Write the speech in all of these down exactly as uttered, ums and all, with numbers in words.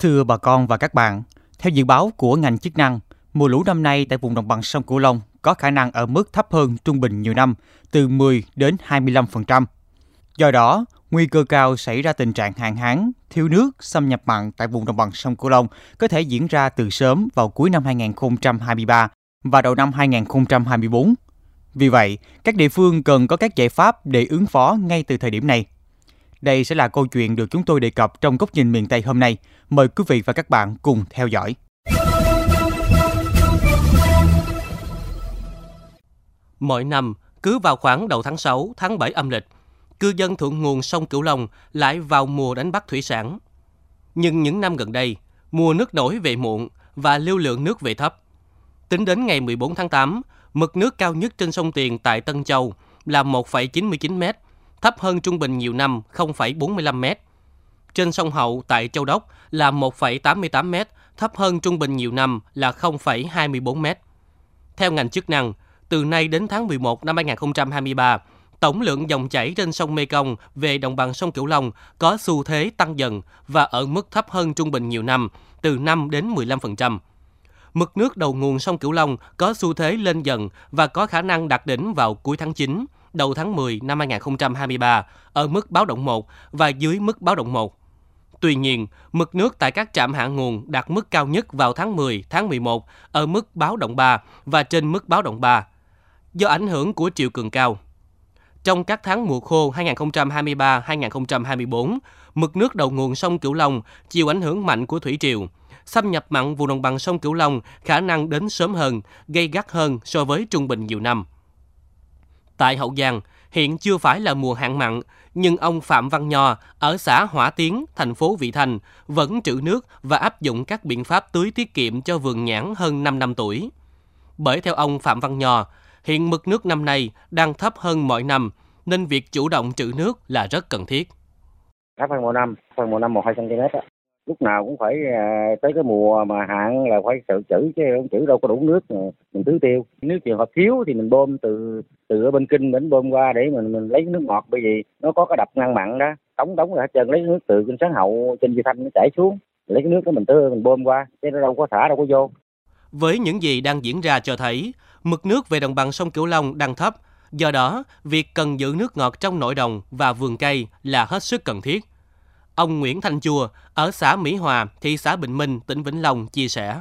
Thưa bà con và các bạn, theo dự báo của ngành chức năng, mùa lũ năm nay tại vùng đồng bằng sông Cửu Long có khả năng ở mức thấp hơn trung bình nhiều năm, từ mười đến hai mươi lăm phần trăm. Do đó, nguy cơ cao xảy ra tình trạng hạn hán, thiếu nước, xâm nhập mặn tại vùng đồng bằng sông Cửu Long có thể diễn ra từ sớm vào cuối năm hai không hai ba và đầu năm hai không hai tư. Vì vậy, các địa phương cần có các giải pháp để ứng phó ngay từ thời điểm này. Đây sẽ là câu chuyện được chúng tôi đề cập trong Góc nhìn miền Tây hôm nay. Mời quý vị và các bạn cùng theo dõi. Mỗi năm, cứ vào khoảng đầu tháng sáu, tháng bảy âm lịch, cư dân thượng nguồn sông Cửu Long lại vào mùa đánh bắt thủy sản. Nhưng những năm gần đây, mùa nước nổi về muộn và lưu lượng nước về thấp. Tính đến ngày mười bốn tháng tám, mực nước cao nhất trên sông Tiền tại Tân Châu là một phẩy chín mươi chín mét, thấp hơn trung bình nhiều năm không phẩy bốn mươi lăm mét. Trên sông Hậu tại Châu Đốc là một phẩy tám mươi tám mét, thấp hơn trung bình nhiều năm là không phẩy hai mươi bốn mét. Theo ngành chức năng, từ nay đến tháng mười một năm hai không hai ba, tổng lượng dòng chảy trên sông Mekong về đồng bằng sông Cửu Long có xu thế tăng dần và ở mức thấp hơn trung bình nhiều năm, từ năm đến mười lăm phần trăm. Mực nước đầu nguồn sông Cửu Long có xu thế lên dần và có khả năng đạt đỉnh vào cuối tháng chín, đầu tháng mười năm hai không hai ba ở mức báo động một và dưới mức báo động một. Tuy nhiên, mực nước tại các trạm hạ nguồn đạt mức cao nhất vào tháng mười, tháng mười một ở mức báo động ba và trên mức báo động ba do ảnh hưởng của triều cường cao. Trong các tháng mùa khô hai không hai ba - hai không hai tư, mực nước đầu nguồn sông Cửu Long chịu ảnh hưởng mạnh của thủy triều, xâm nhập mặn vùng đồng bằng sông Cửu Long khả năng đến sớm hơn, gây gắt hơn so với trung bình nhiều năm. Tại Hậu Giang, hiện chưa phải là mùa hạn mặn, nhưng ông Phạm Văn Nhò ở xã Hỏa Tiến, thành phố Vị Thanh vẫn trữ nước và áp dụng các biện pháp tưới tiết kiệm cho vườn nhãn hơn năm năm tuổi. Bởi theo ông Phạm Văn Nhò, hiện mực nước năm nay đang thấp hơn mọi năm, nên việc chủ động trữ nước là rất cần thiết. Thấp hơn mỗi năm, hơn mỗi năm một đến hai xăng-ti-mét. Lúc nào cũng phải tới cái mùa mà hạn là phải tự trữ, chứ không trữ đâu có đủ nước mình tưới tiêu. Nếu trường hợp thiếu thì mình bơm từ từ ở bên Kinh đến bơm qua để mình mình lấy nước ngọt, bởi vì nó có cái đập ngăn mặn đó, đóng đóng là hết trơn, lấy nước từ kênh Sáng Hậu trên Vị Thanh nó chảy xuống, lấy cái nước đó mình tưới mình bơm qua, chứ nó đâu có thả đâu có vô. Với những gì đang diễn ra cho thấy, mực nước về đồng bằng sông Cửu Long đang thấp, do đó việc cần giữ nước ngọt trong nội đồng và vườn cây là hết sức cần thiết. Ông Nguyễn Thanh Chùa ở xã Mỹ Hòa, thị xã Bình Minh, tỉnh Vĩnh Long chia sẻ.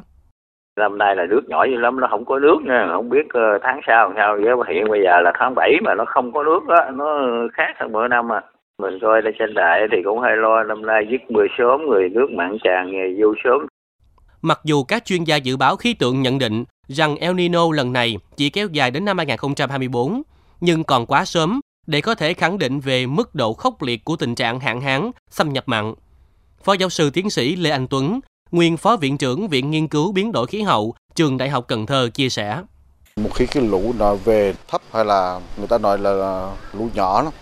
Năm nay là nước nhỏ dữ lắm, nó không có nước nha, không biết tháng sau làm sao, với hiện bây giờ là tháng bảy mà nó không có nước đó, nó khác hơn bữa năm à. Mình coi lên trên đại thì cũng hay lo, năm nay dứt mưa sớm, người nước mặn tràn nghề vô sớm. Mặc dù các chuyên gia dự báo khí tượng nhận định rằng El Niño lần này chỉ kéo dài đến năm hai không hai tư, nhưng còn quá sớm để có thể khẳng định về mức độ khốc liệt của tình trạng hạn hán, xâm nhập mặn. Phó giáo sư tiến sĩ Lê Anh Tuấn, nguyên phó viện trưởng Viện Nghiên cứu Biến đổi Khí hậu, Trường Đại học Cần Thơ chia sẻ. Một khi cái lũ nào về thấp hay là người ta nói là lũ nhỏ lắm,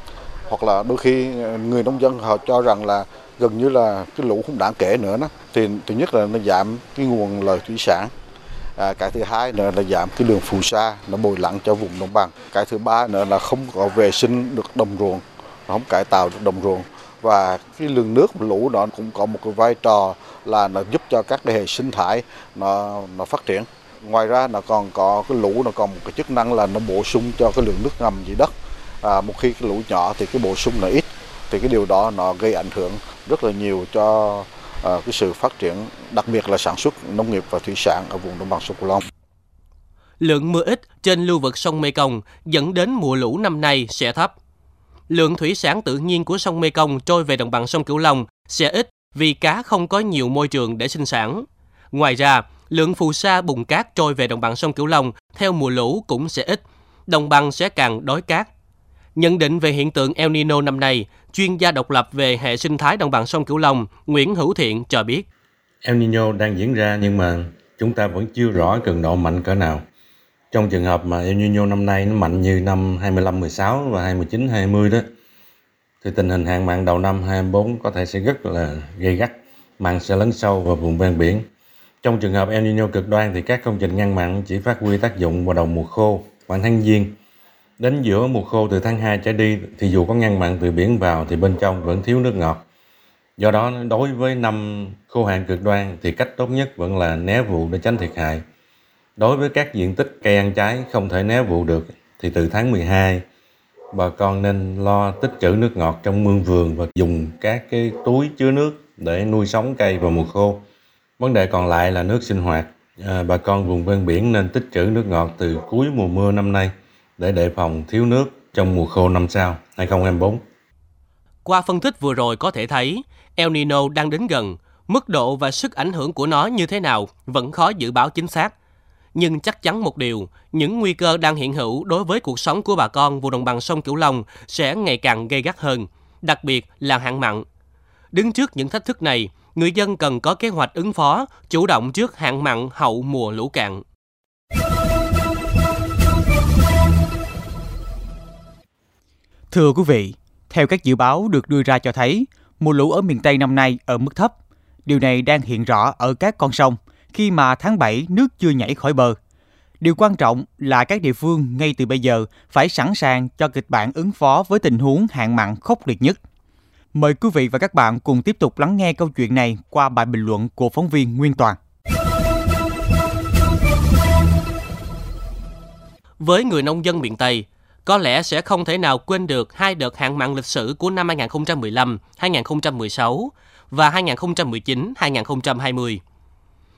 hoặc là đôi khi người nông dân họ cho rằng là gần như là cái lũ không đáng kể nữa đó. Thì thứ nhất là nó giảm cái nguồn lợi thủy sản. À, cái thứ hai nữa là giảm cái lượng phù sa nó bồi lắng cho vùng đồng bằng. Cái thứ ba nữa là không có vệ sinh được đồng ruộng, không cải tạo được đồng ruộng. Và cái lượng nước lũ đó cũng có một cái vai trò là nó giúp cho các hệ sinh thái nó, nó phát triển. Ngoài ra nó còn có cái lũ, nó còn một cái chức năng là nó bổ sung cho cái lượng nước ngầm dưới đất. À, một khi cái lũ nhỏ thì cái bổ sung nó ít, thì cái điều đó nó gây ảnh hưởng rất là nhiều cho À, cái sự phát triển, đặc biệt là sản xuất nông nghiệp và thủy sản ở vùng đồng bằng sông Cửu Long. Lượng mưa ít trên lưu vực sông Mekong dẫn đến mùa lũ năm nay sẽ thấp. Lượng thủy sản tự nhiên của sông Mekong trôi về đồng bằng sông Cửu Long sẽ ít vì cá không có nhiều môi trường để sinh sản. Ngoài ra, lượng phù sa bùn cát trôi về đồng bằng sông Cửu Long theo mùa lũ cũng sẽ ít, đồng bằng sẽ càng đói cát. Nhận định về hiện tượng El Niño năm nay, chuyên gia độc lập về hệ sinh thái đồng bằng sông Cửu Long Nguyễn Hữu Thiện cho biết. El Niño đang diễn ra nhưng mà chúng ta vẫn chưa rõ cường độ mạnh cỡ nào. Trong trường hợp mà El Niño năm nay nó mạnh như năm hai mươi lăm mười sáu và hai mươi chín hai mươi đó, thì tình hình hạn mặn đầu năm hai mươi bốn có thể sẽ rất là gây gắt, mặn sẽ lấn sâu vào vùng ven biển. Trong trường hợp El Niño cực đoan thì các công trình ngăn mặn chỉ phát huy tác dụng vào đầu mùa khô, khoảng tháng Giêng. Đến giữa mùa khô từ tháng hai trở đi thì dù có ngăn mặn từ biển vào thì bên trong vẫn thiếu nước ngọt. Do đó, đối với năm khô hạn cực đoan thì cách tốt nhất vẫn là né vụ để tránh thiệt hại. Đối với các diện tích cây ăn trái không thể né vụ được thì từ tháng mười hai, bà con nên lo tích trữ nước ngọt trong mương vườn và dùng các cái túi chứa nước để nuôi sống cây vào mùa khô. Vấn đề còn lại là nước sinh hoạt. À, bà con vùng ven biển nên tích trữ nước ngọt từ cuối mùa mưa năm nay để đề phòng thiếu nước trong mùa khô năm sau hai không hai tư. Qua phân tích vừa rồi có thể thấy, El Nino đang đến gần, mức độ và sức ảnh hưởng của nó như thế nào vẫn khó dự báo chính xác. Nhưng chắc chắn một điều, những nguy cơ đang hiện hữu đối với cuộc sống của bà con vùng đồng bằng sông Cửu Long sẽ ngày càng gay gắt hơn, đặc biệt là hạn mặn. Đứng trước những thách thức này, người dân cần có kế hoạch ứng phó, chủ động trước hạn mặn hậu mùa lũ cạn. Thưa quý vị, theo các dự báo được đưa ra cho thấy, mùa lũ ở miền Tây năm nay ở mức thấp. Điều này đang hiện rõ ở các con sông, khi mà tháng bảy nước chưa nhảy khỏi bờ. Điều quan trọng là các địa phương ngay từ bây giờ phải sẵn sàng cho kịch bản ứng phó với tình huống hạn mặn khốc liệt nhất. Mời quý vị và các bạn cùng tiếp tục lắng nghe câu chuyện này qua bài bình luận của phóng viên Nguyên Toàn. Với người nông dân miền Tây, có lẽ sẽ không thể nào quên được hai đợt hạn mặn lịch sử của năm hai không một năm, hai không một sáu và hai không một chín, hai không hai không.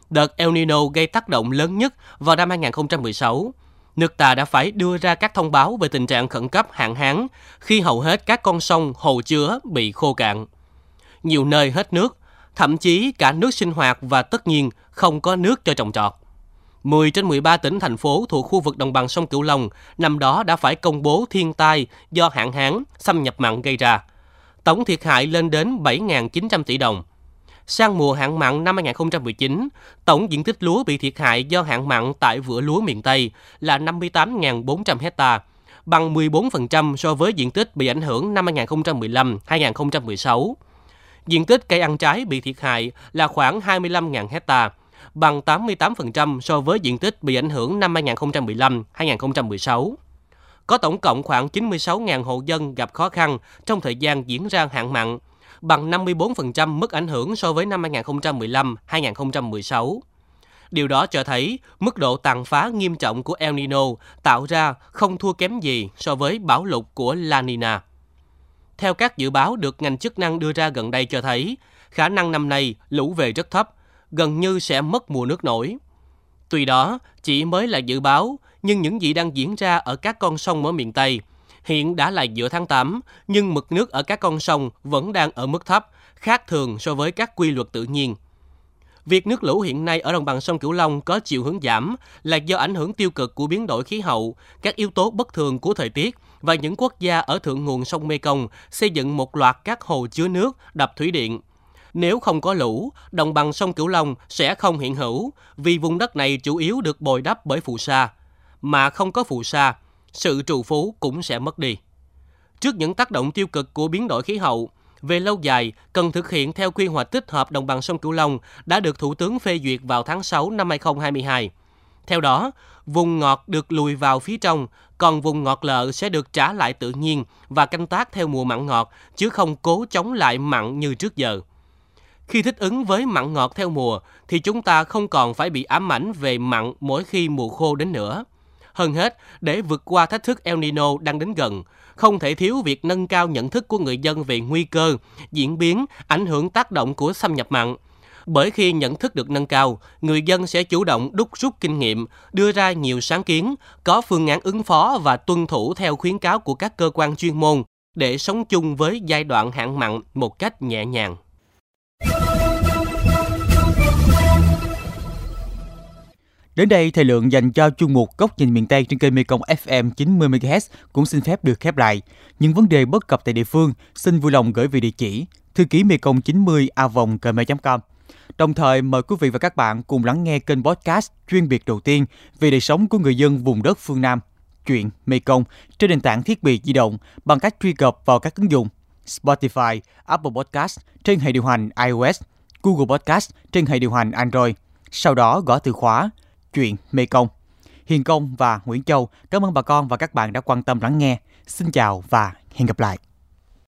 Đợt El Nino gây tác động lớn nhất vào năm hai không một sáu. Nước ta đã phải đưa ra các thông báo về tình trạng khẩn cấp hạn hán khi hầu hết các con sông, hồ chứa bị khô cạn. Nhiều nơi hết nước, thậm chí cả nước sinh hoạt và tất nhiên không có nước cho trồng trọt. mười trên mười ba tỉnh, thành phố thuộc khu vực đồng bằng sông Cửu Long năm đó đã phải công bố thiên tai do hạn hán, xâm nhập mặn gây ra. Tổng thiệt hại lên đến bảy nghìn chín trăm tỷ đồng. Sang mùa hạn mặn năm hai không một chín, tổng diện tích lúa bị thiệt hại do hạn mặn tại vựa lúa miền Tây là năm mươi tám nghìn bốn trăm héc ta, bằng mười bốn phần trăm so với diện tích bị ảnh hưởng năm hai không một lăm - hai không một sáu. Diện tích cây ăn trái bị thiệt hại là khoảng hai mươi lăm nghìn héc ta, bằng tám mươi tám phần trăm so với diện tích bị ảnh hưởng năm hai không một lăm - hai không một sáu. Có tổng cộng khoảng chín mươi sáu nghìn hộ dân gặp khó khăn trong thời gian diễn ra hạn mặn, bằng năm mươi bốn phần trăm mức ảnh hưởng so với năm hai không một lăm - hai không một sáu. Điều đó cho thấy mức độ tàn phá nghiêm trọng của El Nino tạo ra không thua kém gì so với bão lụt của La Nina. Theo các dự báo được ngành chức năng đưa ra gần đây cho thấy, khả năng năm nay lũ về rất thấp, gần như sẽ mất mùa nước nổi. Tuy đó, chỉ mới là dự báo, nhưng những gì đang diễn ra ở các con sông ở miền Tây, hiện đã là giữa tháng tám, nhưng mực nước ở các con sông vẫn đang ở mức thấp, khác thường so với các quy luật tự nhiên. Việc nước lũ hiện nay ở đồng bằng sông Cửu Long có chiều hướng giảm là do ảnh hưởng tiêu cực của biến đổi khí hậu, các yếu tố bất thường của thời tiết và những quốc gia ở thượng nguồn sông Mekong xây dựng một loạt các hồ chứa nước, đập thủy điện. Nếu không có lũ, đồng bằng sông Cửu Long sẽ không hiện hữu vì vùng đất này chủ yếu được bồi đắp bởi phù sa. Mà không có phù sa, sự trù phú cũng sẽ mất đi. Trước những tác động tiêu cực của biến đổi khí hậu, về lâu dài cần thực hiện theo quy hoạch tích hợp đồng bằng sông Cửu Long đã được Thủ tướng phê duyệt vào tháng sáu năm hai không hai hai. Theo đó, vùng ngọt được lùi vào phía trong, còn vùng ngọt lợ sẽ được trả lại tự nhiên và canh tác theo mùa mặn ngọt, chứ không cố chống lại mặn như trước giờ. Khi thích ứng với mặn ngọt theo mùa, thì chúng ta không còn phải bị ám ảnh về mặn mỗi khi mùa khô đến nữa. Hơn hết, để vượt qua thách thức El Nino đang đến gần, không thể thiếu việc nâng cao nhận thức của người dân về nguy cơ, diễn biến, ảnh hưởng tác động của xâm nhập mặn. Bởi khi nhận thức được nâng cao, người dân sẽ chủ động đúc rút kinh nghiệm, đưa ra nhiều sáng kiến, có phương án ứng phó và tuân thủ theo khuyến cáo của các cơ quan chuyên môn để sống chung với giai đoạn hạn mặn một cách nhẹ nhàng. Đến đây, thời lượng dành cho chuyên mục Góc nhìn miền Tây trên kênh Mekong ép em chín mươi mê ga héc cũng xin phép được khép lại. Những vấn đề bất cập tại địa phương xin vui lòng gửi về địa chỉ thư ký mekong chín mươi a còng gmail chấm com. Đồng thời, mời quý vị và các bạn cùng lắng nghe kênh podcast chuyên biệt đầu tiên về đời sống của người dân vùng đất phương Nam, Chuyện Mekong, trên nền tảng thiết bị di động bằng cách truy cập vào các ứng dụng Spotify, Apple Podcast trên hệ điều hành iOS, Google Podcast trên hệ điều hành Android. Sau đó gõ từ khóa Chuyện Mekong. Hiền Công và Nguyễn Châu, cảm ơn bà con và các bạn đã quan tâm lắng nghe. Xin chào và hẹn gặp lại.